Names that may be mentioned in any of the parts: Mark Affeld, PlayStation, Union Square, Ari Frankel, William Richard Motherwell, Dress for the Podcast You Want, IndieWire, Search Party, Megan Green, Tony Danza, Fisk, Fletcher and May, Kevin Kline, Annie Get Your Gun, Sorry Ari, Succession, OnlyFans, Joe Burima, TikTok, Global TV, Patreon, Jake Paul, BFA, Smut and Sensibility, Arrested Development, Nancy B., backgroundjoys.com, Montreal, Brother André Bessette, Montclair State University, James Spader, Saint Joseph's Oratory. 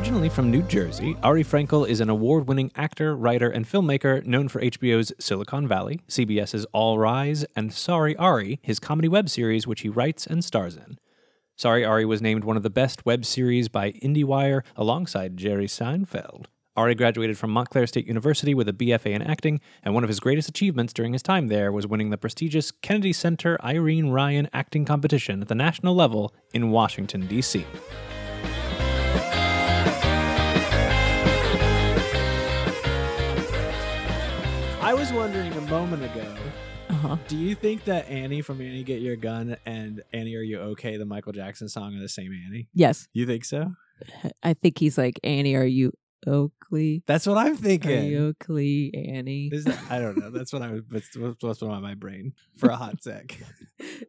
Originally from New Jersey, Ari Frankel is an award-winning actor, writer, and filmmaker known for HBO's Silicon Valley, CBS's All Rise, and Sorry Ari, his comedy web series which he writes and stars in. Sorry Ari was named one of the best web series by IndieWire alongside Jerry Seinfeld. Ari graduated from Montclair State University with a BFA in acting, and one of his greatest achievements during his time there was winning the prestigious Kennedy Center Irene Ryan Acting Competition at the national level in Washington, D.C. I was wondering a moment ago, do you think that Annie from Annie Get Your Gun and Annie Are You Okay, the Michael Jackson song, are the same Annie? Yes. You think so? I think he's like, Annie, are you Oakley? That's what I'm thinking. Are you Oakley, Annie? I don't know. That's what I was. That's what on my brain for a hot sec.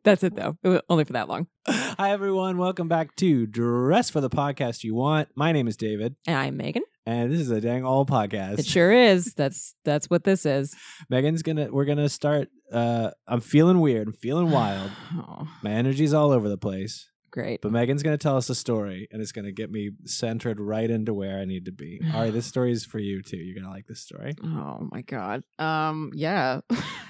That's it though. Only for that long. Hi everyone. Welcome back to Dress for the Podcast You Want. My name is David. And I'm Megan. And this is a dang old podcast. It sure is. That's what this is. Megan's we're gonna start. I'm feeling weird. I'm feeling wild. My energy's all over the place. Great. But Megan's gonna tell us a story, and it's gonna get me centered right into where I need to be. All right, this story is for you too. You're gonna like this story. Oh my god. Yeah.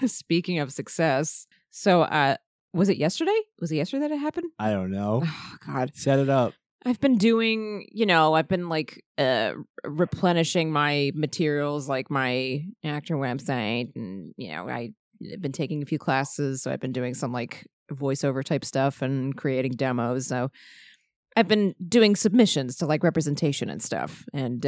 Speaking of success, so was it yesterday? Was it yesterday that it happened? I don't know. Oh god. Set it up. I've been doing, I've been like replenishing my materials, like my actor website. And, I've been taking a few classes. So I've been doing some like voiceover type stuff and creating demos. So I've been doing submissions to like representation and stuff. And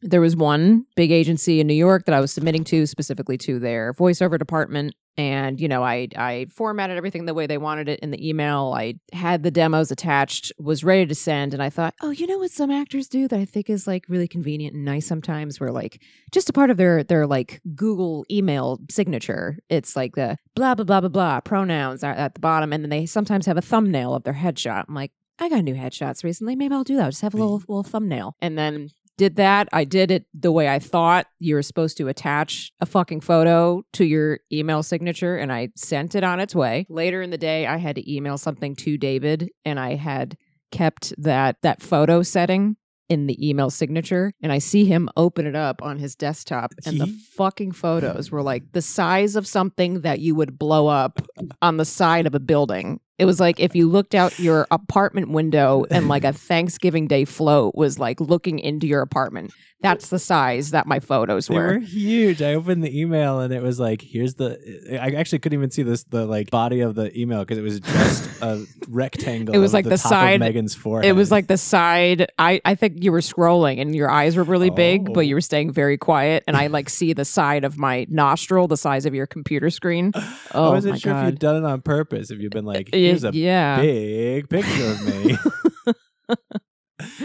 there was one big agency in New York that I was submitting to, specifically to their voiceover department. And, I formatted everything the way they wanted it in the email. I had the demos attached, was ready to send. And I thought, what some actors do that I think is like really convenient and nice sometimes, where like just a part of their like Google email signature, it's like the blah, blah, blah, blah, blah pronouns are at the bottom. And then they sometimes have a thumbnail of their headshot. I'm like, I got new headshots recently. Maybe I'll do that. I'll just have a little thumbnail. And then did that. I did it the way I thought. You were supposed to attach a fucking photo to your email signature, and I sent it on its way. Later in the day, I had to email something to David, and I had kept that photo setting in the email signature, and I see him open it up on his desktop, and the fucking photos were like the size of something that you would blow up on the side of a building. It was like if you looked out your apartment window and like a Thanksgiving Day float was like looking into your apartment. That's the size that my photos were. They were huge. I opened the email and it was like, here's I actually couldn't even see the like body of the email because it was just a rectangle. It was like the top side of Megan's forehead. It was like the side. I think you were scrolling and your eyes were really big, but you were staying very quiet. And I like see the side of my nostril, the size of your computer screen. Oh, I wasn't sure if you'd done it on purpose. If you've been like, here's a big picture of me.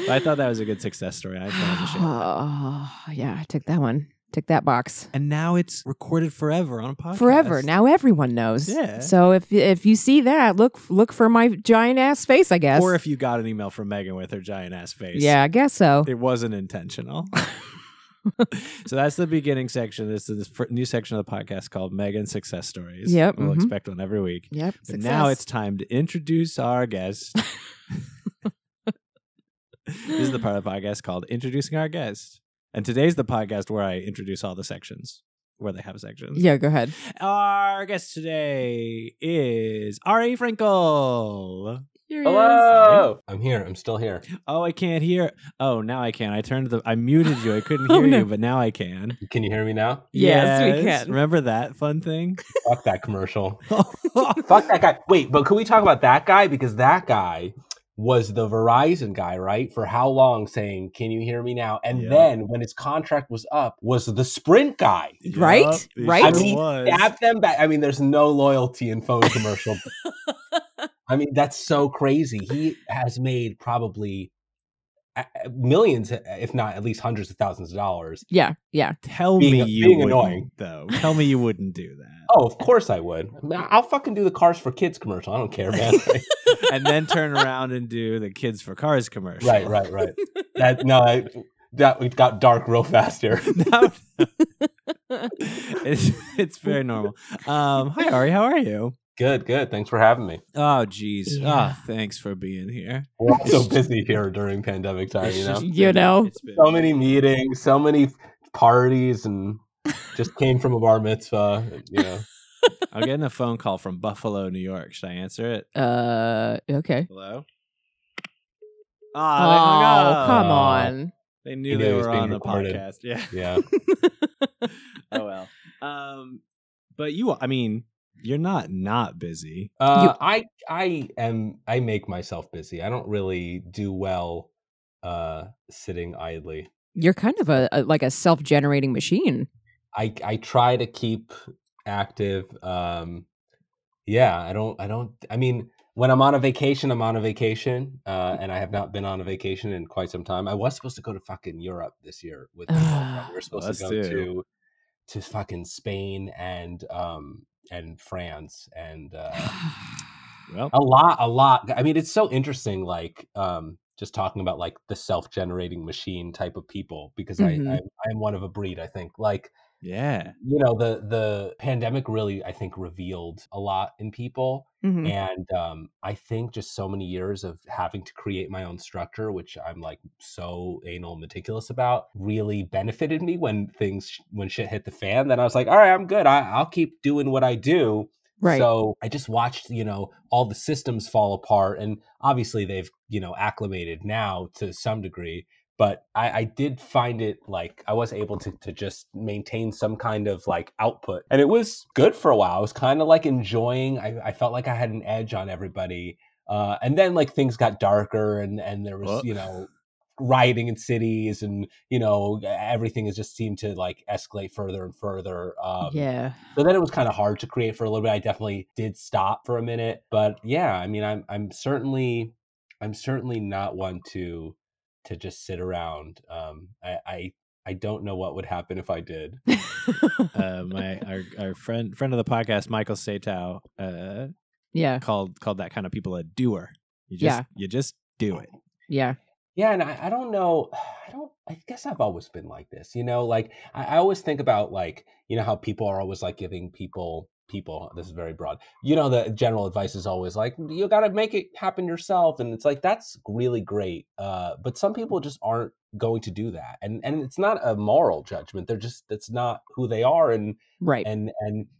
I thought that was a good success story. I wanted to share that. I took that one. Took that box. And now it's recorded forever on a podcast. Forever. Now everyone knows. Yeah. So if you see that, look for my giant ass face, I guess. Or if you got an email from Megan with her giant ass face. Yeah, I guess so. It wasn't intentional. So that's the beginning section. This is the new section of the podcast called Megan's Success Stories. Yep. We'll expect one every week. Yep. But now it's time to introduce our guest. This is the part of the podcast called Introducing Our Guest. And today's the podcast where I introduce all the sections, where they have sections. Yeah, go ahead. Our guest today is Ari Frankel. Hello. I'm here. I'm still here. Oh, I can't hear. Oh, now I can. I muted you. I couldn't hear you, but now I can. Can you hear me now? Yes, we can. Remember that fun thing? Fuck that commercial. Fuck that guy. Wait, but can we talk about that guy? Because that guy was the Verizon guy, right? For how long saying, can you hear me now? And then when his contract was up, was the Sprint guy. Yep, right? Right? I mean, he stabbed them back. I mean, there's no loyalty in phone commercial. I mean, that's so crazy. He has made probably millions, if not at least hundreds of thousands of dollars. Yeah, yeah. Tell me you wouldn't do that. Oh, of course I would. I'll fucking do the Cars for Kids commercial. I don't care, man. And then turn around and do the Kids for Cars commercial. Right. It got dark real fast here. It's very normal. Hi, Ari. How are you? Good. Thanks for having me. Oh, geez. Yeah. Oh, thanks for being here. We're all so busy here during pandemic time, you know? So many meetings, so many parties, and just came from a bar mitzvah, you know. I'm getting a phone call from Buffalo, New York. Should I answer it? Okay. Hello? Oh, come on. They knew they were on recorded. A podcast. Yeah. Oh, well. But you're not busy. I am. I make myself busy. I don't really do well sitting idly. You're kind of a self-generating machine. I try to keep active. When I'm on a vacation, and I have not been on a vacation in quite some time. I was supposed to go to fucking Europe this year with my girlfriend. We were supposed to go to fucking Spain and France and a lot. I mean, it's so interesting, like just talking about like the self-generating machine type of people, because I'm one of a breed, I think. Like, yeah, you know, the pandemic really, I think, revealed a lot in people. Mm-hmm. And I think just so many years of having to create my own structure, which I'm like so anal meticulous about, really benefited me when shit hit the fan. Then I was like, all right, I'm good. I'll keep doing what I do. Right. So I just watched, you know, all the systems fall apart. And obviously they've, you know, acclimated now to some degree. But I did find it like I was able to just maintain some kind of like output. And it was good for a while. I was kind of like enjoying. I felt like I had an edge on everybody. And then like things got darker and there was, you know, rioting in cities and, you know, everything has just seemed to like escalate further and further. So then it was kind of hard to create for a little bit. I definitely did stop for a minute. But yeah, I mean, I'm certainly not one to just sit around. I don't know what would happen if I did. Our friend of the podcast, Michael Satow, called that kind of people a doer. You just do it. Yeah. Yeah. And I don't know. I guess I've always been like this, you know, like I always think about like, you know, how people are always like giving people, this is very broad, you know, the general advice is always like, you got to make it happen yourself. And it's like, that's really great. But some people just aren't going to do that. And it's not a moral judgment. They're just, that's not who they are. And right. And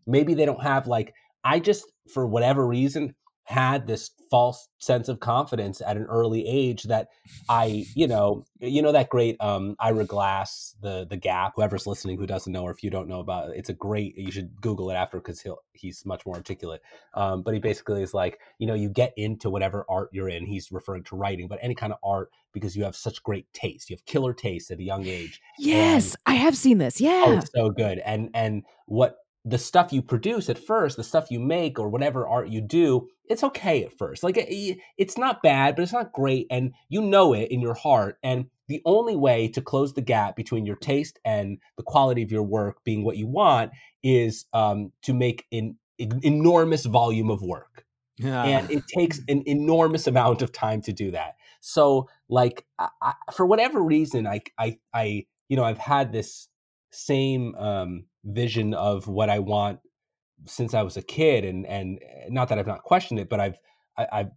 maybe they don't have like, I just, for whatever reason, had this false sense of confidence at an early age that I, you know, that great Ira Glass, The Gap, whoever's listening who doesn't know, or if you don't know about it, it's a great, you should Google it after because he's much more articulate. But he basically is like, you know, you get into whatever art you're in, he's referring to writing, but any kind of art, because you have such great taste. You have killer taste at a young age. Yes, I have seen this. Yeah. Oh, it's so good. And what the stuff you produce at first, the stuff you make or whatever art you do, it's okay at first. Like it's not bad, but it's not great. And you know it in your heart. And the only way to close the gap between your taste and the quality of your work being what you want is to make an enormous volume of work. Yeah. And it takes an enormous amount of time to do that. So like, I, for whatever reason, I you know, I've had this same vision of what I want since I was a kid, and not that I've not questioned it, but I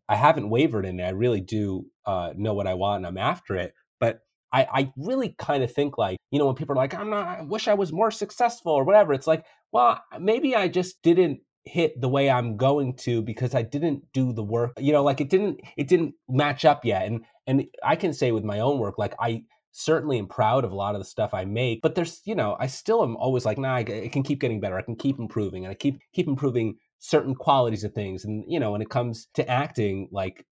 haven't wavered in it. I really do know what I want and I'm after it. But I really kind of think like, you know, when people are like, I wish I was more successful or whatever, it's like, well, maybe I just didn't hit the way I'm going to because I didn't do the work, you know, like it didn't match up yet. And I can say with my own work, like I certainly am proud of a lot of the stuff I make, but there's, you know, I still am always like, I can keep getting better. I can keep improving, and I keep improving certain qualities of things. And, you know, when it comes to acting, like,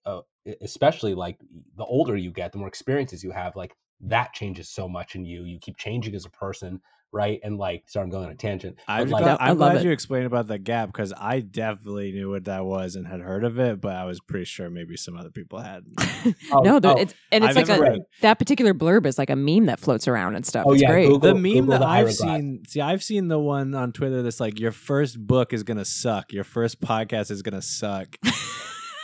especially like the older you get, the more experiences you have, like that changes so much in you. You keep changing as a person. Right. And like, sorry, I'm going on a tangent. I'm glad you explained about the gap, because I definitely knew what that was and had heard of it, but I was pretty sure maybe some other people hadn't. That particular blurb is like a meme that floats around and stuff. Oh, it's great. Google, the meme Google that I've seen. See, I've seen the one on Twitter that's like, your first book is going to suck. Your first podcast is going to suck.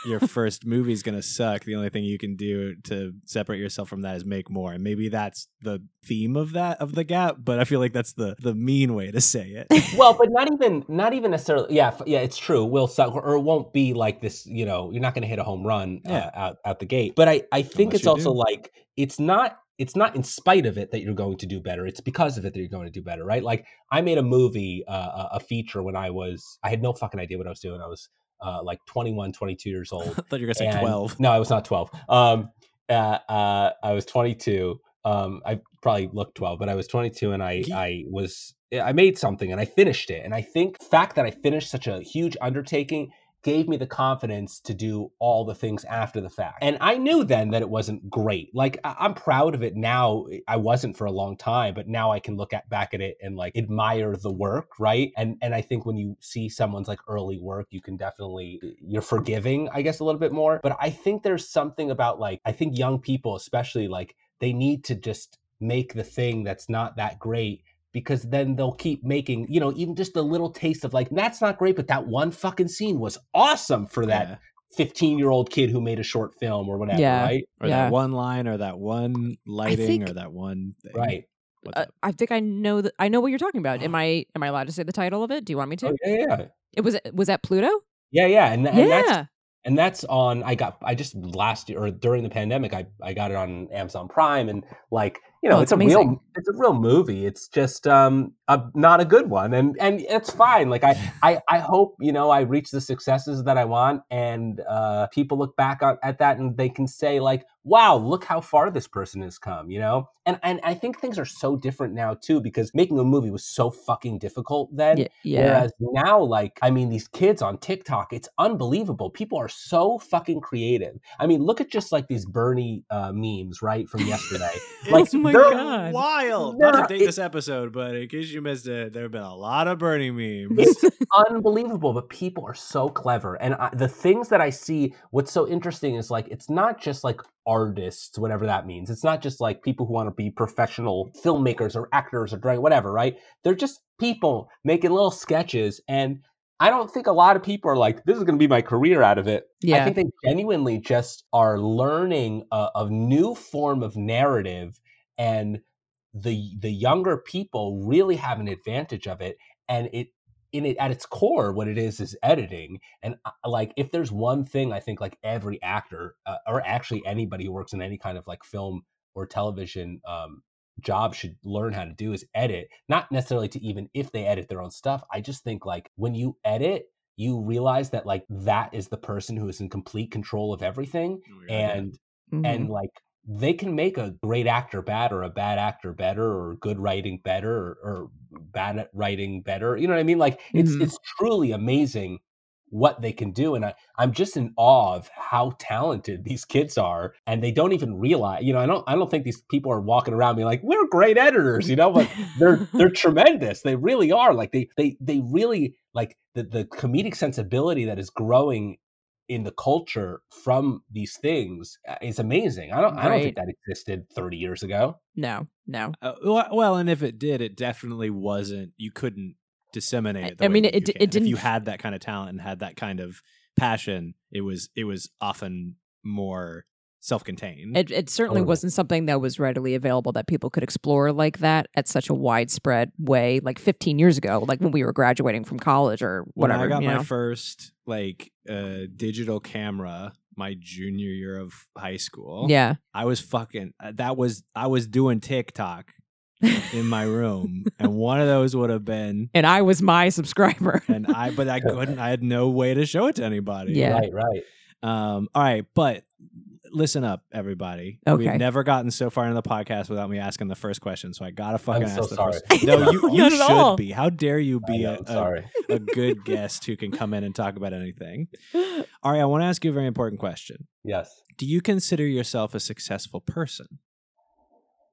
your first movie is going to suck. The only thing you can do to separate yourself from that is make more. And maybe that's the theme of that, of The Gap, but I feel like that's the mean way to say it. Well, but not even necessarily. Yeah, it's true. Will suck or it won't be like this, you know, you're not going to hit a home run out the gate. But I think it's also like, it's not in spite of it that you're going to do better. It's because of it that you're going to do better, right? Like I made a movie, a feature when I had no fucking idea what I was doing. I was like 21, 22 years old. I thought you were going to say 12. No, I was not 12. I was 22. I probably looked 12, but I was 22 and I made something and I finished it. And I think the fact that I finished such a huge undertaking gave me the confidence to do all the things after the fact. And I knew then that it wasn't great. Like, I'm proud of it now. I wasn't for a long time, but now I can look back at it and like admire the work, right? And I think when you see someone's like early work, you can definitely, you're forgiving, I guess, a little bit more. But I think there's something about like, I think young people, especially, like they need to just make the thing that's not that great, because then they'll keep making, you know, even just a little taste of like, that's not great, but that one fucking scene was awesome for that 15-year-old kid who made a short film or whatever, right? Or that one line or that one lighting or that one thing. Right. I think I know what you're talking about. Am I allowed to say the title of it? Do you want me to? Oh, yeah. Was that Pluto? Yeah. And that's on, I just last year or during the pandemic, I got it on Amazon Prime and like, you know, it's a real movie. It's just not a good one. And it's fine. Like I hope, you know, I reach the successes that I want and people look back at that and they can say like, wow, look how far this person has come, you know? And I think things are so different now too, because making a movie was so fucking difficult then. Yeah. Whereas now, like, I mean, these kids on TikTok, it's unbelievable. People are so fucking creative. I mean, look at just like these Bernie memes, right? From yesterday. Like, they're wild. Not to date this episode, but in case you missed it, there have been a lot of Bernie memes. It's unbelievable, but people are so clever. And the things that I see, what's so interesting is like, it's not just like artists, whatever that means. It's not just like people who want to be professional filmmakers or actors or directors, whatever, right? They're just people making little sketches. And I don't think a lot of people are like, this is going to be my career out of it. Yeah. I think they genuinely just are learning a new form of narrative. And the younger people really have an advantage of it. And it at its core, what it is editing. And like, if there's one thing I think like every actor or actually anybody who works in any kind of like film or television job should learn how to do is edit. Not necessarily to even if they edit their own stuff. I just think like when you edit, you realize that like that is the person who is in complete control of everything. Yeah. And like, they can make a great actor bad or a bad actor better or good writing better or bad writing better. You know what I mean? Like it's truly amazing what they can do. And I'm just in awe of how talented these kids are. And they don't even realize, you know, I don't think these people are walking around being like, we're great editors, you know, but they're tremendous. They really are. Like they really like the comedic sensibility that is growing in the culture from these things is amazing. I don't think that existed 30 years ago. No. Well, and if it did, it definitely wasn't, you couldn't disseminate it. If you had that kind of talent and had that kind of passion, it was often more self-contained. It certainly wasn't something that was readily available that people could explore like that at such a widespread way, like 15 years ago, like when we were graduating from college or whatever. When I got my first like digital camera my junior year of high school. Yeah, I was I was doing TikTok in my room, and one of those would have been, and I was my subscriber, and I couldn't. I had no way to show it to anybody. Yeah, right. All right, but. Listen up, everybody. Okay. We've never gotten so far into the podcast without me asking the first question, so I gotta fucking ask the first question. No, you should be. How dare you be a good guest who can come in and talk about anything. Ari, I want to ask you a very important question. Yes. Do you consider yourself a successful person?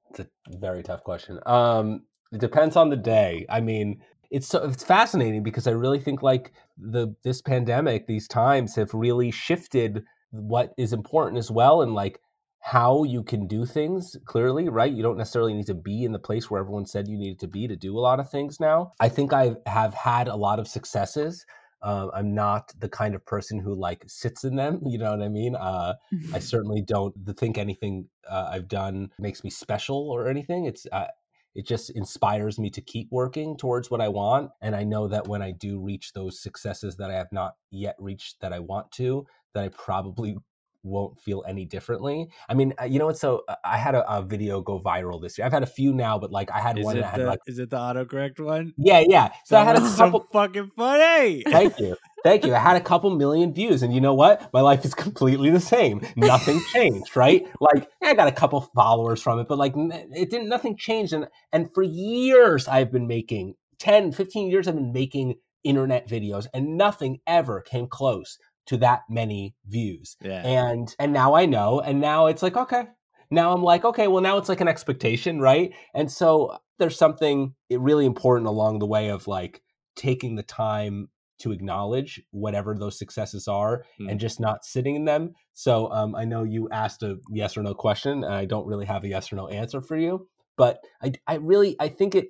It's a very tough question. It depends on the day. I mean, it's fascinating because I really think like this pandemic, these times have really shifted what is important as well and like how you can do things clearly, right? You don't necessarily need to be in the place where everyone said you needed to be to do a lot of things now. I think I have had a lot of successes. I'm not the kind of person who like sits in them. You know what I mean? I certainly don't think anything I've done makes me special or anything. It just inspires me to keep working towards what I want. And I know that when I do reach those successes that I have not yet reached that I want to, that I probably won't feel any differently. I mean, you know what? So I had a video go viral this year. I've had a few now, but like I had one that had like... Is it the autocorrect one? Yeah. So that I had a couple... So fucking funny! Thank you. I had a couple million views, and you know what? My life is completely the same. Nothing changed, right? Like I got a couple followers from it, but like nothing changed. And for years I've been making 10, 15 years I've been making internet videos, and nothing ever came close to that many views. Yeah. And now I know, and now it's like, okay. Now I'm like, okay, well now it's like an expectation, right? And so there's something really important along the way of like taking the time to acknowledge whatever those successes are and just not sitting in them. So I know you asked a yes or no question, and I don't really have a yes or no answer for you, but I think it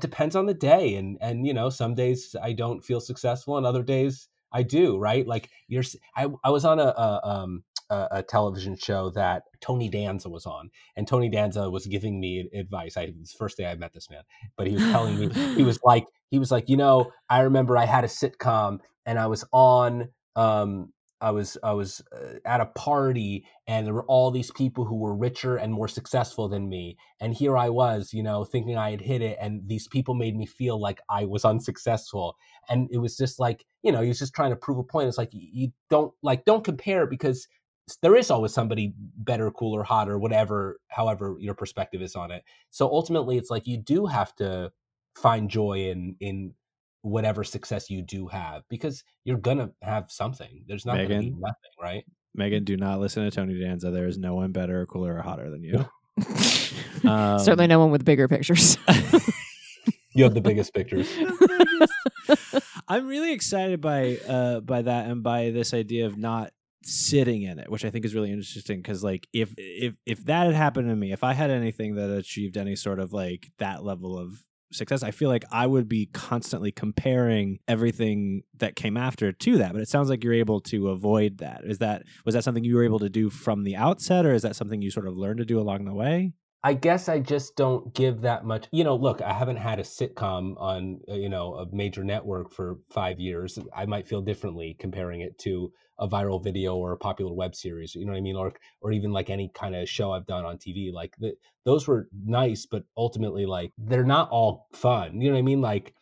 depends on the day. And you know, some days I don't feel successful and other days I do, right? Like I was on a television show that Tony Danza was on, and Tony Danza was giving me advice. It was the first day I met this man, but he was telling me, he was like, you know, I remember I had a sitcom and I was on, I was at a party and there were all these people who were richer and more successful than me. And here I was, you know, thinking I had hit it, and these people made me feel like I was unsuccessful. And it was just like, you know, he was just trying to prove a point. It's like, you don't compare, because there is always somebody better, cooler, hotter, whatever, however your perspective is on it. So ultimately it's like, you do have to find joy in whatever success you do have, because you're gonna have something. There's not gonna be nothing, right? Megan, do not listen to Tony Danza. There is no one better, cooler, or hotter than you. Certainly no one with bigger pictures. You have the biggest pictures. I'm really excited by that, and by this idea of not sitting in it, which I think is really interesting, because like if that had happened to me, if I had anything that achieved any sort of like that level of success, I feel like I would be constantly comparing everything that came after to that. But it sounds like you're able to avoid that. Was that something you were able to do from the outset, or is that something you sort of learned to do along the way? I guess I just don't give that much. You know, look, I haven't had a sitcom on, you know, a major network for 5 years. I might feel differently comparing it to a viral video or a popular web series, you know what I mean? Or even like any kind of show I've done on TV. Like those were nice, but ultimately like they're not all fun. You know what I mean? Like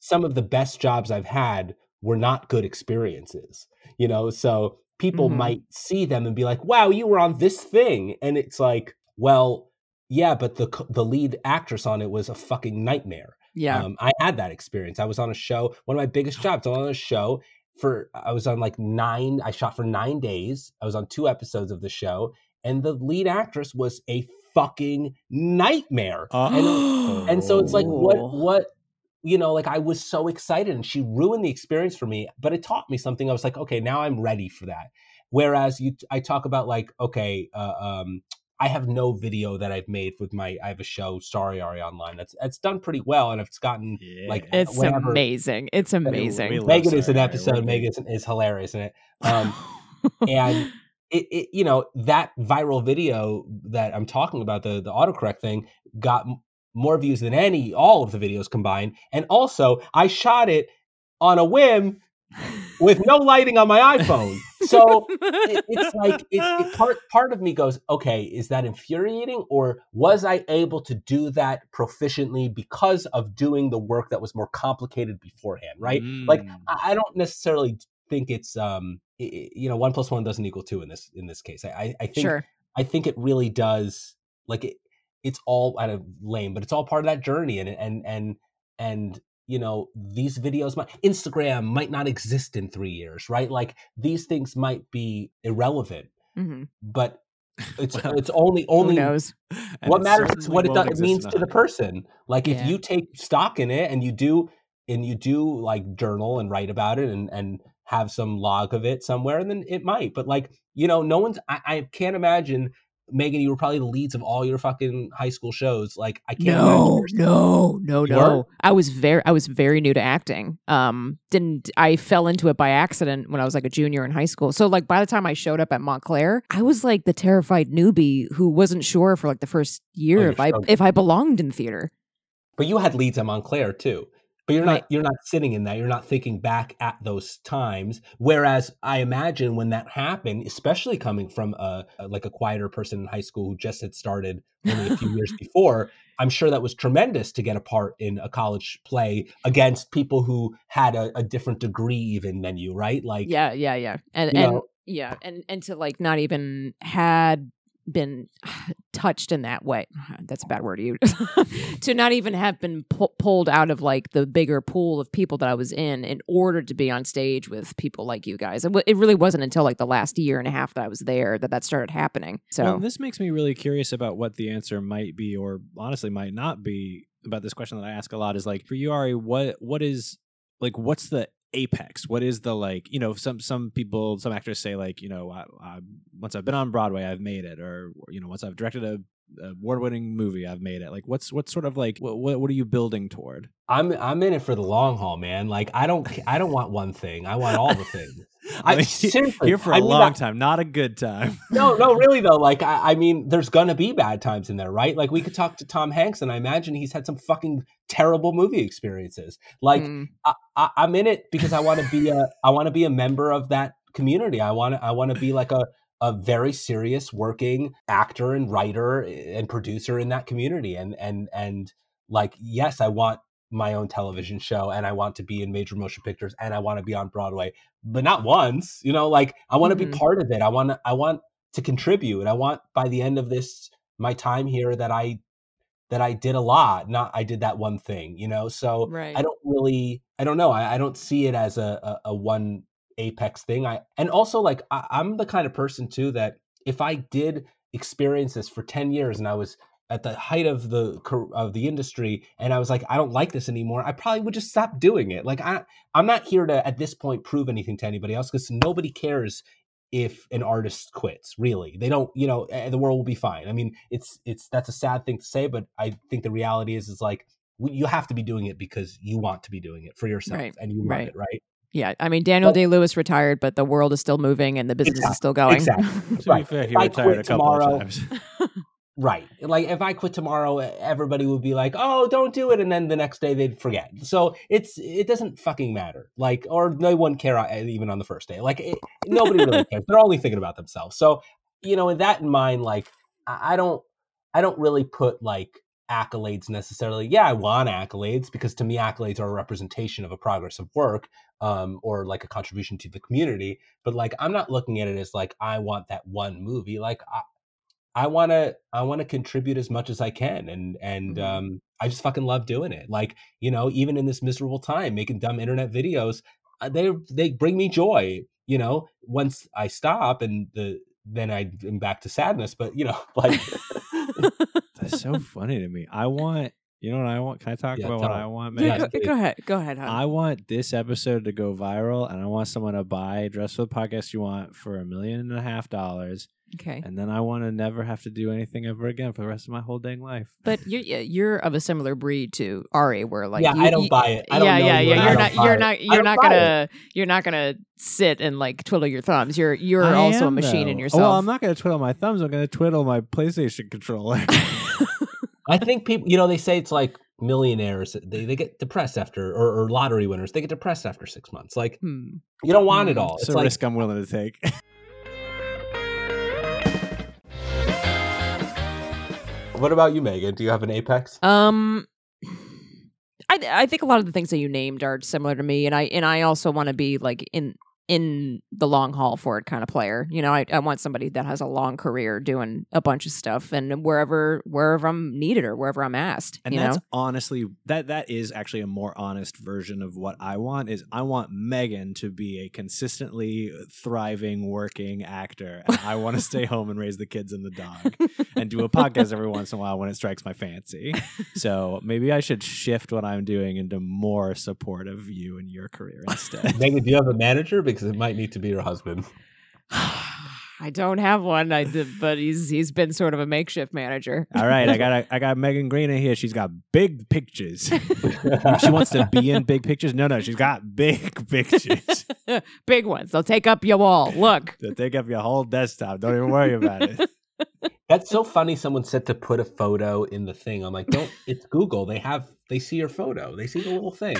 some of the best jobs I've had were not good experiences, you know? So people might see them and be like, wow, you were on this thing. And it's like, well, yeah, but the lead actress on it was a fucking nightmare. Yeah. I had that experience. I was on a show, one of my biggest jobs, I was on a show I shot for 9 days. I was on 2 episodes of the show, and the lead actress was a fucking nightmare. And so it's like, what, you know, like I was so excited and she ruined the experience for me, but it taught me something. I was like, okay, now I'm ready for that. Whereas I talk about like, okay, I have no video that I've made with I have a show, Sorry Ari, online. That's done pretty well, and it's gotten like it's whatever. Amazing. It's amazing. Megan is an episode. Megan is hilarious in it, and it you know, that viral video that I'm talking about, the autocorrect thing, got more views than all of the videos combined. And also, I shot it on a whim with no lighting on my iPhone. So it's like part of me goes, okay, is that infuriating, or was I able to do that proficiently because of doing the work that was more complicated beforehand, right? Like I don't necessarily think it's you know, 1 + 1 = 2 in this case. I think sure. I think it really does, like it's all kind of lame, but it's all part of that journey, and you know, these videos, Instagram might not exist in 3 years, right? Like these things might be irrelevant, but it's well, it's only knows. What matters is what it means to the person. Like if you take stock in it and you do like journal and write about it and have some log of it somewhere, and then it might. But like, you know, no one's, I can't imagine Megan, you were probably the leads of all your fucking high school shows. Like, I can't. No. I was very new to acting. I fell into it by accident when I was like a junior in high school. So like by the time I showed up at Montclair, I was like the terrified newbie who wasn't sure for like the first year if I belonged in theater. But you had leads at Montclair too. But you're not sitting in that. You're not thinking back at those times. Whereas I imagine when that happened, especially coming from a quieter person in high school who just had started only a few years before, I'm sure that was tremendous to get a part in a college play against people who had a different degree even than you, right? Like yeah, and to like not even had been touched in that way. That's a bad word to use. To not even have been pulled out of like the bigger pool of people that I was in order to be on stage with people like you guys. It really wasn't until like the last year and a half that I was there that started happening. So well, this makes me really curious about what the answer might be, or honestly might not be, about this question that I ask a lot is like, for you, Ari, what is like, what's the apex? What is the, like, you know, some actors say like, you know, I once I've been on Broadway, I've made it, or, you know, once I've directed a award-winning movie, I've made it. Like, what's sort of like, what are you building toward? I'm in it for the long haul, man. Like, I don't want one thing. I want all the things. Seriously, here for a long time, not a good time. No, really though. Like, I mean, there's gonna be bad times in there, right? Like, we could talk to Tom Hanks, and I imagine he's had some fucking terrible movie experiences. Like, I'm in it because I want to be a member of that community. I want to be like a very serious working actor and writer and producer in that community. And like, yes, I want my own television show, and I want to be in major motion pictures, and I want to be on Broadway, but not once, you know, like I want to be part of it. I want to contribute. And I want, by the end of this, my time here, that I did a lot, not I did that one thing, you know? So right. I don't know. I don't see it as a one apex thing. I'm the kind of person too, that if I did experience this for 10 years and I was at the height of the industry, and I was like, I don't like this anymore, I probably would just stop doing it. Like, I'm not here to, at this point, prove anything to anybody else, because nobody cares if an artist quits, really. They don't, you know, the world will be fine. I mean, it's that's a sad thing to say, but I think the reality is like, you have to be doing it because you want to be doing it for yourself, right, and you love it, right? Yeah, I mean, Daniel Day-Lewis retired, but the world is still moving and the business is still going. Exactly. To be fair, he retired a couple of times. Right. Like, if I quit tomorrow, everybody would be like, oh, don't do it. And then the next day they'd forget. So it doesn't fucking matter. Like, or no one care even on the first day. Like, nobody really cares. They're only thinking about themselves. So, you know, with that in mind, like, I don't really put like accolades necessarily. Yeah, I want accolades, because to me, accolades are a representation of a progress of work, or like a contribution to the community. But like, I'm not looking at it as like, I want that one movie. Like, I want to contribute as much as I can. And I just fucking love doing it. Like, you know, even in this miserable time, making dumb internet videos, they bring me joy, you know, once I stop, and then I'm back to sadness. But, you know, like. That's so funny to me. You know what I want? Can I talk about what I want, man? Yeah, go ahead. Hon. I want this episode to go viral, and I want someone to buy Dress for the Podcast You Want for $1.5 million. Okay. And then I want to never have to do anything ever again for the rest of my whole dang life. But you're of a similar breed to Ari, where like I don't buy it. I don't know. You're not gonna sit and like twiddle your thumbs. You're also a machine in yourself. Well, I'm not gonna twiddle my thumbs. I'm gonna twiddle my PlayStation controller. I think people, you know, they say it's like millionaires. They get depressed after, or lottery winners. They get depressed after 6 months. Like you don't want it all. It's a risk I'm willing to take. What about you, Megan? Do you have an apex? I think a lot of the things that you named are similar to me, and I also want to be like in the long haul for it kind of player. You know, I want somebody that has a long career doing a bunch of stuff, and wherever I'm needed or wherever I'm asked. And honestly, that is actually a more honest version of what I want. Is I want Megan to be a consistently thriving, working actor. And I want to stay home and raise the kids and the dog and do a podcast every once in a while when it strikes my fancy. So maybe I should shift what I'm doing into more support of you and your career instead. Megan, do you have a manager? Because it might need to be your husband. I don't have one. I did, but he's been sort of a makeshift manager. All right, I got Megan Green in here. She's got big pictures. She wants to be in big pictures. No, she's got big pictures. Big ones. They'll take up your wall. Look. They'll take up your whole desktop. Don't even worry about it. That's so funny. Someone said to put a photo in the thing. I'm like, don't. It's Google. They see your photo. They see the little thing.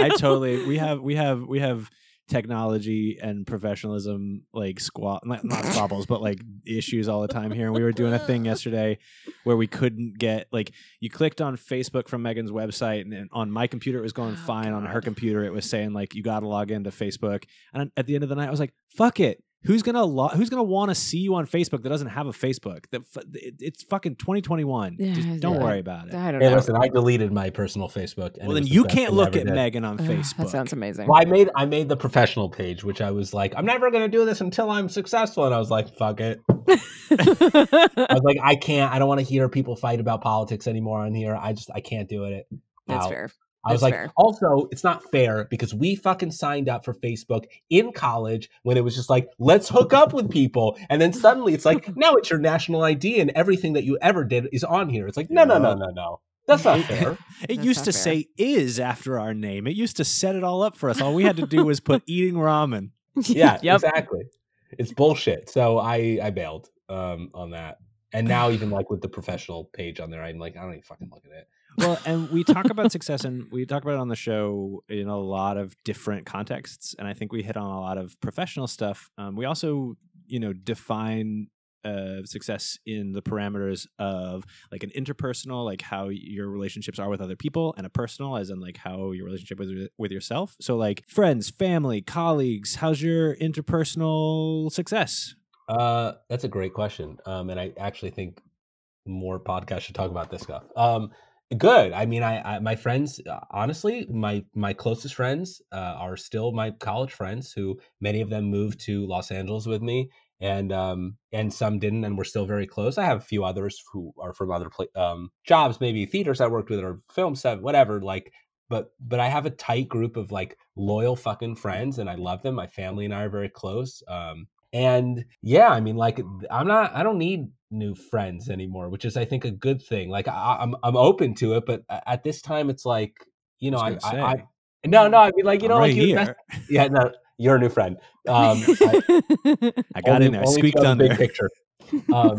I totally. We have technology and professionalism like not squabbles but like issues all the time here. And we were doing a thing yesterday where we couldn't get, like, you clicked on Facebook from Megan's website and on my computer it was going fine. God. On her computer it was saying like you got to log into Facebook. And at the end of the night I was like, fuck it. Who's gonna want to see you on Facebook that doesn't have a Facebook? It's fucking 2021. Yeah, just don't worry about it. I don't know. Listen, I deleted my personal Facebook. And well, then you can't look at Megan on Facebook. That sounds amazing. Well, I made the professional page, which I was like, I'm never gonna do this until I'm successful, and I was like, fuck it. I was like, I don't want to hear people fight about politics anymore on here. I can't do it. That's fair. I was like, fair. Also, it's not fair because we fucking signed up for Facebook in college when it was just like, let's hook up with people. And then suddenly it's like, now it's your national ID and everything that you ever did is on here. It's like, no. That's not fair. It used to say is after our name. It used to set it all up for us. All we had to do was put eating ramen. Yeah, exactly. It's bullshit. So I bailed on that. And now even like with the professional page on there, I'm like, I don't even fucking look at it. Well, and we talk about success and we talk about it on the show in a lot of different contexts. And I think we hit on a lot of professional stuff. We also, define success in the parameters of like an interpersonal, like how your relationships are with other people, and a personal as in like how your relationship with yourself. So like friends, family, colleagues, how's your interpersonal success? That's a great question. And I actually think more podcasts should talk about this stuff. Good. I mean, I my friends, honestly, my closest friends are still my college friends, who many of them moved to Los Angeles with me, and some didn't, and we're still very close. I have a few others who are from other jobs, maybe theaters I worked with or film set, whatever. Like, but I have a tight group of like loyal fucking friends, and I love them. My family and I are very close. And yeah, I mean, like, I don't need new friends anymore, which is, I think, a good thing. Like, I'm open to it, but at this time, it's like, I mean, like, like, you're a new friend. I got in there, I squeaked under. Big picture. But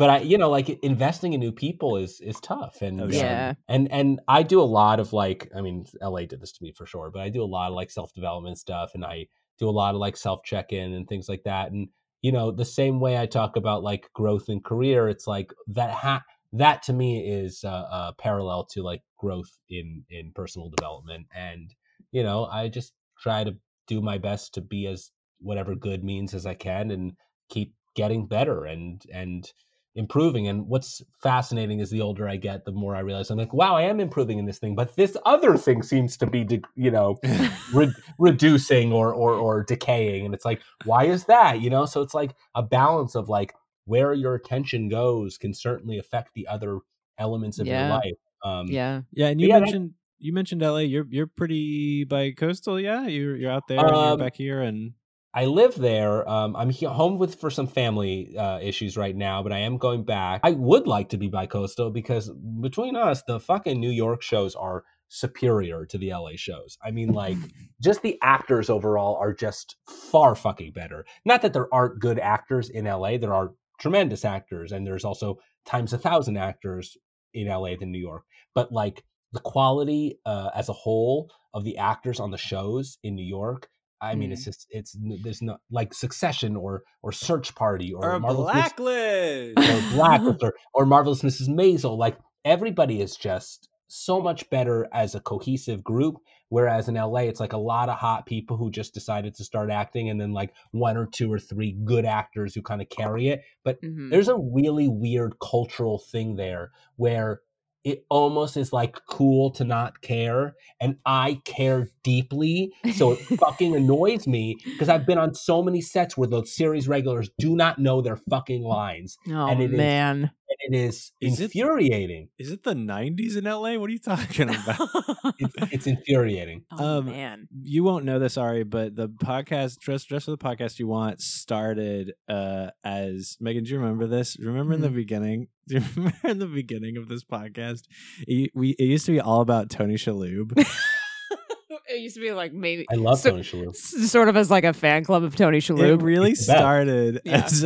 I, like, investing in new people is tough, and and I do a lot of like, I mean, LA did this to me for sure, but I do a lot of like self-development stuff, and I do a lot of like self-check-in and things like that. And, the same way I talk about like growth in career, it's like that to me is parallel to like growth in personal development. And, I just try to do my best to be as whatever good means as I can and keep getting better and improving. And what's fascinating is the older I get, the more I realize I'm like, wow, I am improving in this thing, but this other thing seems to be, reducing or decaying. And it's like, why is that? So it's like a balance of like where your attention goes can certainly affect the other elements of your life. And you mentioned LA. You're pretty bi-coastal, yeah. You're out there. And you're back here and. I live there. I'm home for some family issues right now, but I am going back. I would like to be bi-coastal because between us, the fucking New York shows are superior to the LA shows. I mean, like, just the actors overall are just far fucking better. Not that there aren't good actors in LA. There are tremendous actors, and there's also times 1,000 actors in LA than New York. But, like, the quality as a whole of the actors on the shows in New York, I mean, it's there's no like Succession or Search Party or Blacklist or Marvelous Mrs. Maisel. Like, everybody is just so much better as a cohesive group. Whereas in LA, it's like a lot of hot people who just decided to start acting, and then like one or two or three good actors who kind of carry it. But there's a really weird cultural thing there where it almost is like cool to not care, and I care deeply, so it fucking annoys me because I've been on so many sets where those series regulars do not know their fucking lines. Oh, and it It is infuriating. Is it the 90s in LA? What are you talking about? It's infuriating. Oh, man. You won't know this, Ari, but the podcast, Dress for the Podcast You Want, started as, Megan, do you remember this? Remember in the beginning? Do you remember in the beginning of this podcast? It used to be all about Tony Shalhoub. It used to be like maybe I love Tony Shalhoub, sort of as like a fan club of Tony Shalhoub. It really started as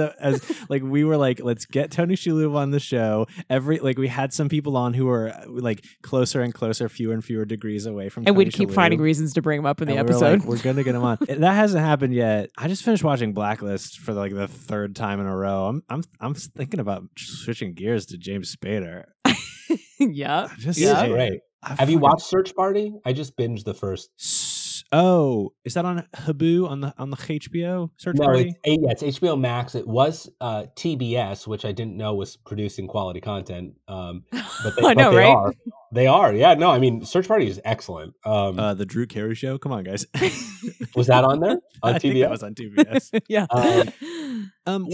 like we were like, let's get Tony Shalhoub on the show. We had some people on who were like closer and closer, fewer and fewer degrees away from. And Tony we'd keep Shalhoub. Finding reasons to bring him up in the episode. We're gonna get him on. That hasn't happened yet. I just finished watching Blacklist for like the third time in a row. I'm thinking about switching gears to James Spader. Right. Have you watched Search Party? I just binged the first. Oh, is that on Habu on the HBO Search Party? It's HBO Max. It was TBS, which I didn't know was producing quality content. They are. They are. Yeah. No, I mean, Search Party is excellent. The Drew Carey Show. Come on, guys. Was that on there? On TBS? I think that was on TBS. Yeah.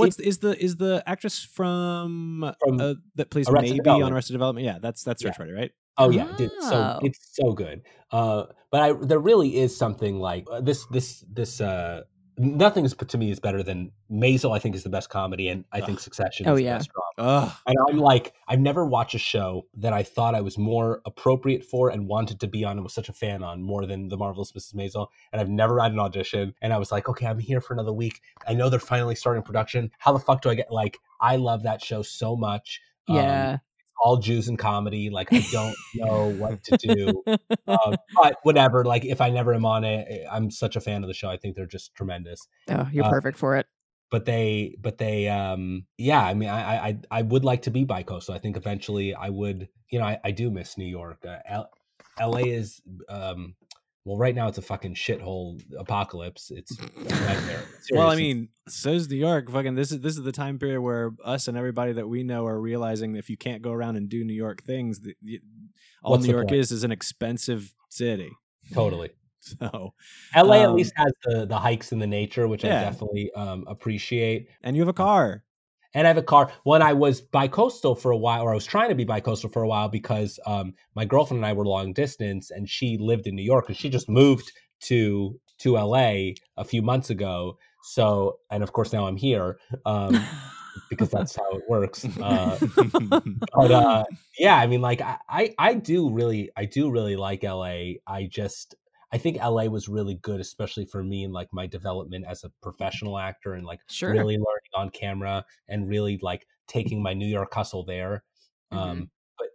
Is the actress from that plays maybe on Arrested Development? Yeah, that's Search Party, right? Oh yeah, dude, so it's so good. But there really is something like this. Nothing to me is better than Maisel. I think is the best comedy, and I think Succession is the best drama. And I'm like, I've never watched a show that I thought I was more appropriate for and wanted to be on and was such a fan on more than The Marvelous Mrs. Maisel. And I've never had an audition, and I was like, okay, I'm here for another week. I know they're finally starting production. How the fuck do I get? Like, I love that show so much. Yeah. All Jews in comedy, like I don't know what to do, but whatever. Like if I never am on it, I'm such a fan of the show. I think they're just tremendous. Oh, you're perfect for it. But I mean, I would like to be bi-coastal. I think eventually I would. You know, I do miss New York. LA is right now it's a fucking shithole apocalypse. It's nightmare. Well, I mean, so's New York. Fucking this is the time period where us and everybody that we know are realizing that if you can't go around and do New York things, New York is an expensive city. Totally. So LA at least has the hikes and the nature, which I definitely appreciate. And you have a car. And I have a car. When I was bicoastal for a while, or I was trying to be bicoastal for a while, because my girlfriend and I were long distance, and she lived in New York, and she just moved to LA a few months ago. So, and of course now I'm here because that's how it works. I mean, like I do really like LA. I think LA was really good, especially for me and like my development as a professional actor and like really learning on camera and really like taking my New York hustle there. Mm-hmm.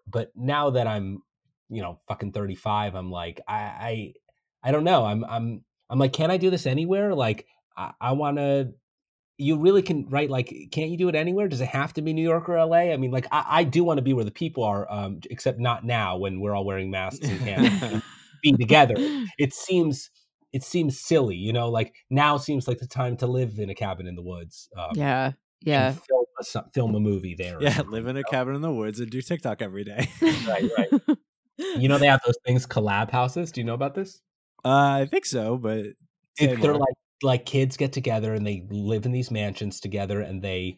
But now that I'm, you know, fucking 35, I'm like, I don't know. I'm like, can I do this anywhere? Like I want to, you really can, right? Like, can't you do it anywhere? Does it have to be New York or LA? I mean, like I do want to be where the people are, except not now when we're all wearing masks and can't. Be together. It seems silly, you know. Like now seems like the time to live in a cabin in the woods. Yeah. Film a movie there. Yeah, live in a cabin in the woods and do TikTok every day. Right. You know they have those things, collab houses. Do you know about this? I think so, but they're like kids get together and they live in these mansions together and they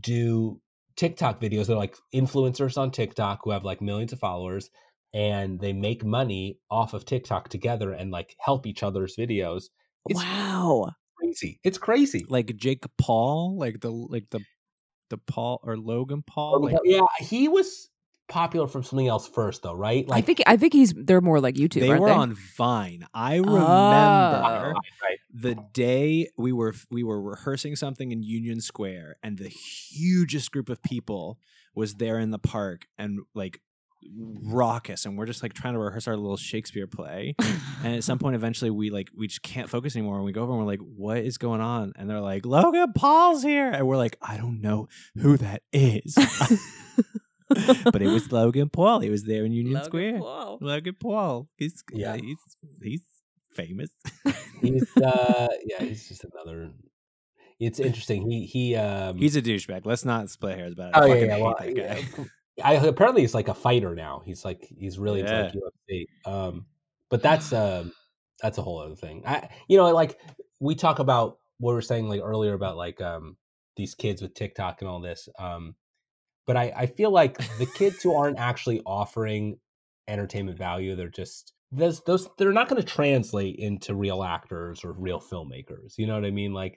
do TikTok videos. They're like influencers on TikTok who have like millions of followers. And they make money off of TikTok together and like help each other's videos. Crazy. It's crazy. Like Jake Paul, like the Paul or Logan Paul. He was popular from something else first though, right? Like I think they're more like YouTube. They were on Vine. I remember the day we were rehearsing something in Union Square and the hugest group of people was there in the park and like raucous, and we're just like trying to rehearse our little Shakespeare play, and at some point eventually we just can't focus anymore, and we go over and we're like, what is going on? And they're like, Logan Paul's here, and we're like, I don't know who that is. But it was Logan Paul. He was there in Union Square. Logan Paul. He's famous. He's just another. It's interesting. He's a douchebag. Let's not split hairs about it. I hate that guy. Apparently he's like a fighter now. He's really into like UFC. But that's a whole other thing. Like we talk about what we were saying like earlier about like these kids with TikTok and all this. But I feel like the kids who aren't actually offering entertainment value, they're just they're not going to translate into real actors or real filmmakers. You know what I mean? Like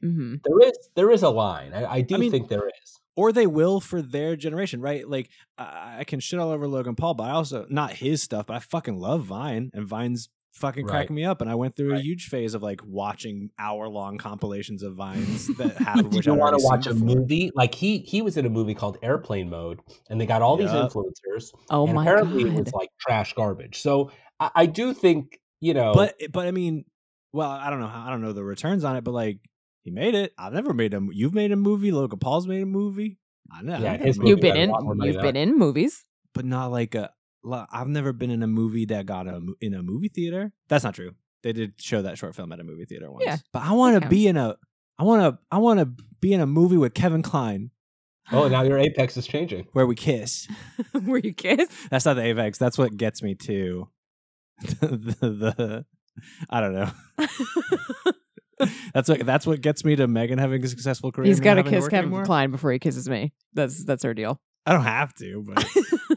there is a line. I think there is. Or they will for their generation, right? Like, I can shit all over Logan Paul, but I also, not his stuff, but I fucking love Vine, and Vine's fucking cracking me up. And I went through a huge phase of like watching hour-long compilations of Vines that happened. Did you want to watch a movie? Like he was in a movie called Airplane Mode, and they got all these influencers. Oh and my apparently God. It was like trash garbage. So I do think, you know. But I mean, well, I don't know the returns on it, but like, he made it. I've never made him. You've made a movie. Logan Paul's made a movie. I know. Yeah, you've been in movies, but not like a. I've never been in a movie that got in a movie theater. That's not true. They did show that short film at a movie theater once. Yeah, but I want to be in a. I want to be in a movie with Kevin Kline. Oh, now your apex is changing. Where we kiss. Where you kiss. That's not the apex. That's what gets me to. the I don't know. That's what gets me to Megan having a successful career. He's got to kiss Kevin Kline before he kisses me. That's her deal. I don't have to, but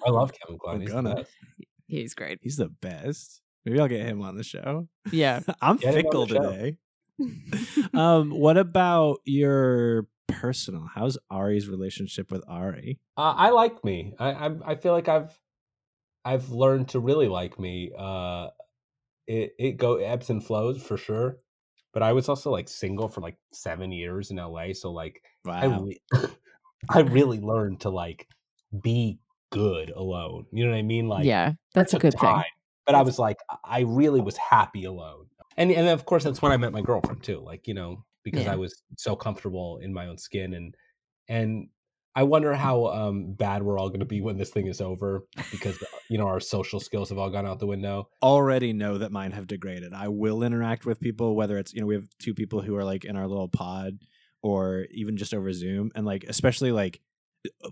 I love Kevin Kline. He's great. He's the best. Maybe I'll get him on the show. Yeah, I'm fickle today. What about your personal? How's Ari's relationship with Ari? I like me. I feel like I've learned to really like me. It ebbs and flows for sure. But I was also like single for like 7 years in LA. So like, I really learned to like be good alone. You know what I mean? Like, yeah, that's a good thing. But I was like, I really was happy alone. And of course, that's when I met my girlfriend too. Like, you know, because I was so comfortable in my own skin. And I wonder how bad we're all going to be when this thing is over, because, you know, our social skills have all gone out the window. Already know that mine have degraded. I will interact with people, whether it's, you know, we have two people who are like in our little pod or even just over Zoom. And like, especially like,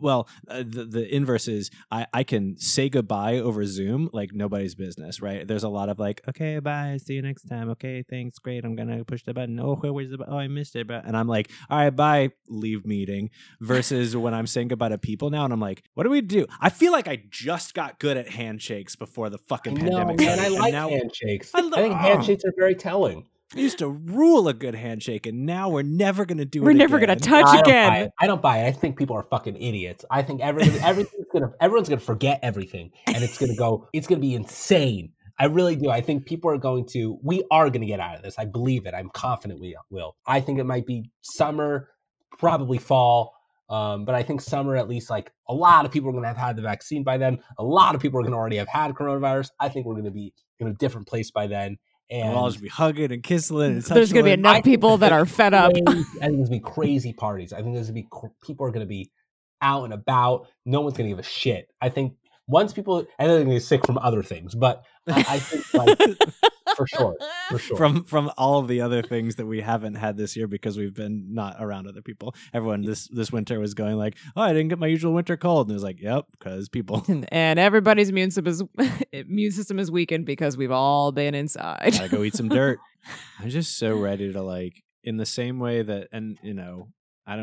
well, the inverse is I can say goodbye over Zoom like nobody's business, right? There's a lot of like, okay, bye, see you next time. Okay, thanks, great. I'm gonna push the button. Oh, where's the button? Oh, I missed it. And I'm like, all right, bye, leave meeting. Versus when I'm saying goodbye to people now, and I'm like, what do we do? I feel like I just got good at handshakes before the fucking pandemic. Man, I like handshakes. I think handshakes are very telling. I used to rule a good handshake, and now we're never going to do it again. We're never going to touch again. I don't buy it. I think people are fucking idiots. I think everyone's going to forget everything, and it's going to be insane. I really do. I think we are going to get out of this. I believe it. I'm confident we will. I think it might be summer, probably fall. But I think summer, at least, like a lot of people are going to have had the vaccine by then. A lot of people are going to already have had coronavirus. I think we're going to be in a different place by then. And we'll all just be hugging and kissing and touching. There's going to be enough people that are fed up. I think there's going to be crazy parties. I think there's going to be people are going to be out and about. No one's going to give a shit. I think once people, and they're going to get sick from other things, but I think like, for sure. From all of the other things that we haven't had this year because we've been not around other people. Everyone this winter was going like, oh, I didn't get my usual winter cold. And it was like, yep, because people. And everybody's immune system is weakened because we've all been inside. Gotta go eat some dirt. I'm just so ready to like, in the same way that, and you know, I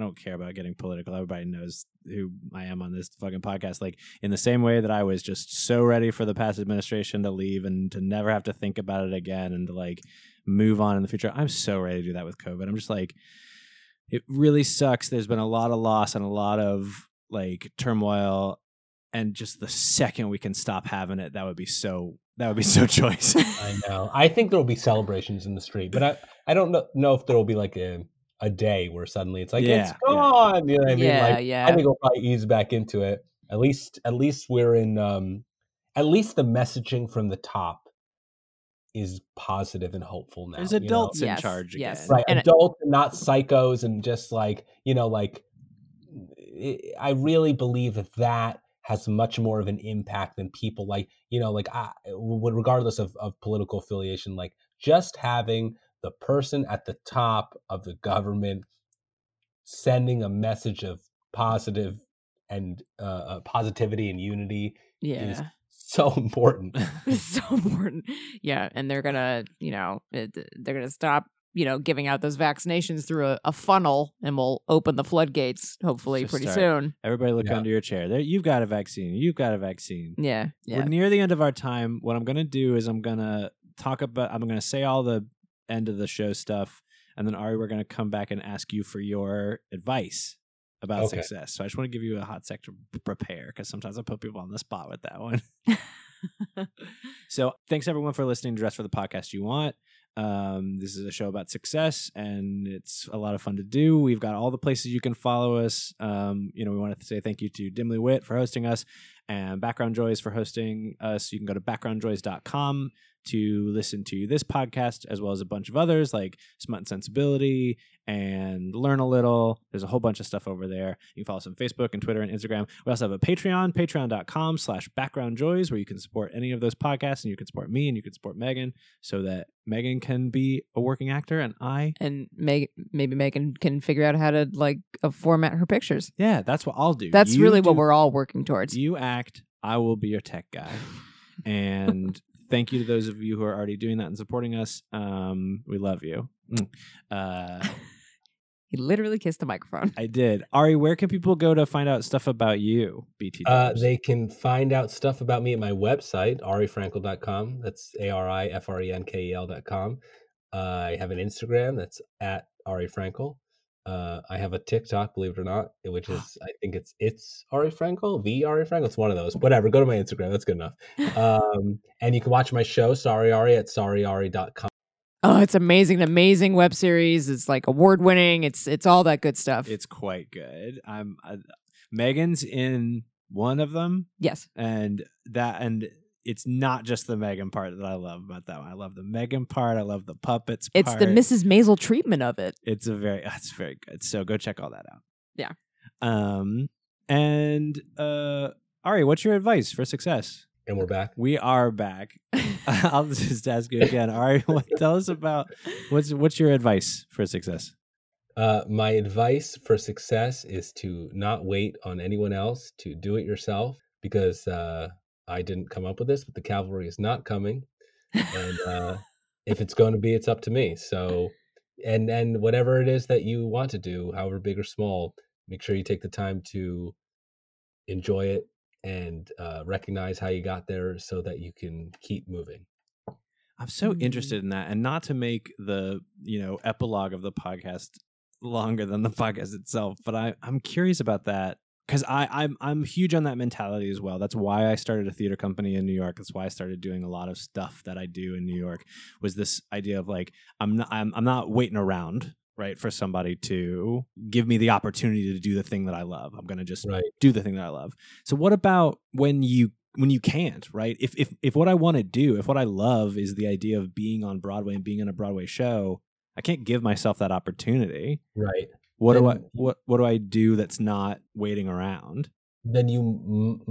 don't care about getting political. Everybody knows who I am on this fucking podcast. Like, in the same way that I was just so ready for the past administration to leave and to never have to think about it again and to like move on in the future, I'm so ready to do that with COVID. I'm just like, it really sucks. There's been a lot of loss and a lot of like turmoil, and just the second we can stop having it, that would be so choice. I know. I think there'll be celebrations in the street, but I don't know if there'll be like a day where suddenly it's like, it's gone. You know what I mean? I think we'll probably ease back into it. At least we're in, at least the messaging from the top is positive and hopeful now. There's adults in charge again. Yes. Right. And adults and not psychos, and just like, you know, like I really believe that has much more of an impact than people like, you know, like I would, regardless of political affiliation, like just having the person at the top of the government sending a message of positive and positivity and unity is so important. So important. Yeah. And they're going to, you know, they're going to stop you know, giving out those vaccinations through a funnel, and we'll open the floodgates, hopefully, pretty soon. Everybody look under your chair. There, you've got a vaccine. You've got a vaccine. Yeah, yeah. We're near the end of our time. What I'm going to do is I'm going to say all the end of the show stuff, and then, Ari, we're going to come back and ask you for your advice about success. So I just want to give you a hot sector prepare, because sometimes I put people on the spot with that one. So thanks, everyone, for listening to Dress for the Podcast You Want. This is a show about success, and it's a lot of fun to do. We've got all the places you can follow us. We want to say thank you to Dimly Wit for hosting us and Background Joys for hosting us. You can go to backgroundjoys.com to listen to this podcast, as well as a bunch of others like Smut and Sensibility and Learn a Little. There's a whole bunch of stuff over there. You can follow us on Facebook and Twitter and Instagram. We also have a Patreon, patreon.com/backgroundjoys, where you can support any of those podcasts, and you can support me, and you can support Megan, so that Megan can be a working actor, and maybe Megan can figure out how to format her pictures. Yeah, that's what I'll do. That's what we're all working towards. You act, I will be your tech guy. And thank you to those of you who are already doing that and supporting us. We love you. He literally kissed the microphone. I did. Ari, where can people go to find out stuff about you, BT? They can find out stuff about me at my website, arifrankel.com. That's ARIFRENKEL.com. I have an Instagram that's at Ari Frankel. I have a TikTok, believe it or not, which is, I think it's Ari Frankel, the Ari Frankel. It's one of those. Whatever. Go to my Instagram. That's good enough. And you can watch my show, Sorry Ari, at sorryari.com. Oh, it's amazing. An amazing web series. It's award-winning. It's all that good stuff. It's quite good. Megan's in one of them. Yes. And it's not just the Megan part that I love about that one. I love the Megan part. I love the puppets part. It's the Mrs. Maisel treatment of it. It's very good. So go check all that out. Yeah. Ari, what's your advice for success? And we're back. We are back. I'll just ask you again. Ari, tell us about what's your advice for success? My advice for success is to not wait on anyone else, to do it yourself, because I didn't come up with this, but the cavalry is not coming. And if it's going to be, it's up to me. So, and whatever it is that you want to do, however big or small, make sure you take the time to enjoy it and recognize how you got there so that you can keep moving. I'm so interested in that, and not to make the epilogue of the podcast longer than the podcast itself, but I'm curious about that, because I'm huge on that mentality as well. That's why I started a theater company in New York. That's why I started doing a lot of stuff that I do in New York, was this idea of I'm not waiting around, right, for somebody to give me the opportunity to do the thing that I love. I'm going to just do the thing that I love. So what about when you can't, right? If what I want to do, if what I love is the idea of being on Broadway and being in a Broadway show, I can't give myself that opportunity. Right. What do I do that's not waiting around? Then you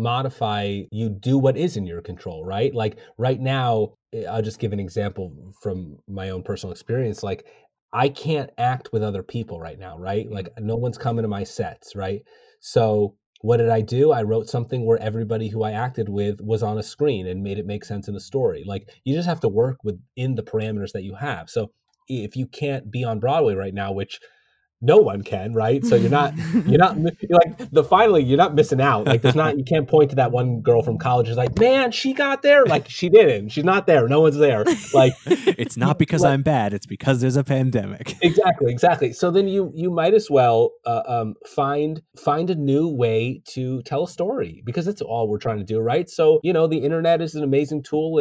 you do what is in your control, right? Like right now, I'll just give an example from my own personal experience. Like, I can't act with other people right now, right? Like, no one's coming to my sets, right? So what did I do? I wrote something where everybody who I acted with was on a screen and made it make sense in a story. Like, you just have to work within the parameters that you have. So if you can't be on Broadway right now, which no one can, right? So you're not missing out. Like, you can't point to that one girl from college who's like, man, she got there. Like, she didn't. She's not there. No one's there. Like, it's not because I'm bad. It's because there's a pandemic. Exactly. So then you might as well find a new way to tell a story, because that's all we're trying to do, right? So, the internet is an amazing tool,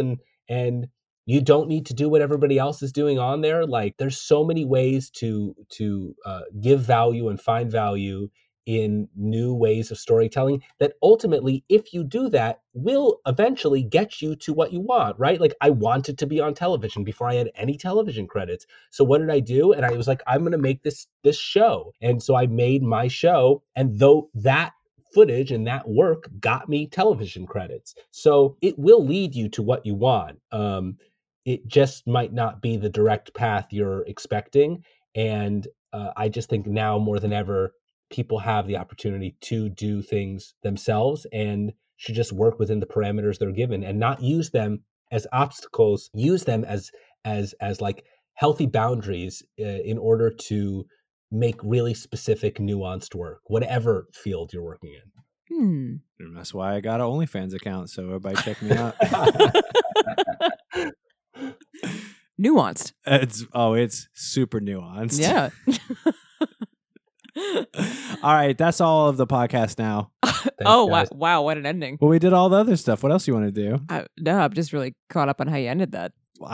and you don't need to do what everybody else is doing on there. Like, there's so many ways to give value and find value in new ways of storytelling that ultimately, if you do that, will eventually get you to what you want, right? Like, I wanted to be on television before I had any television credits. So what did I do? And I was like, I'm going to make this show. And so I made my show. And though that footage and that work got me television credits. So it will lead you to what you want. It just might not be the direct path you're expecting. And I just think now more than ever, people have the opportunity to do things themselves and should just work within the parameters they're given and not use them as obstacles, use them as healthy boundaries in order to make really specific, nuanced work, whatever field you're working in. And that's why I got an OnlyFans account, so everybody check me out. Nuanced. It's super nuanced. Yeah. All right, that's all of the podcast now. Thanks, guys. Wow, what an ending. Well, we did all the other stuff. What else you want to do? No, I'm just really caught up on how you ended that. Well,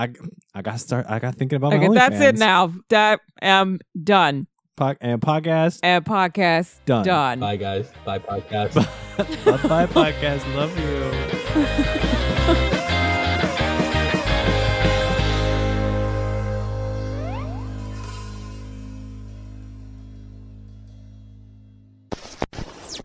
I got thinking about my OnlyFans. That's it now. I am done. Podcast done. Bye, guys. Bye, podcast. Bye, podcast. Love you.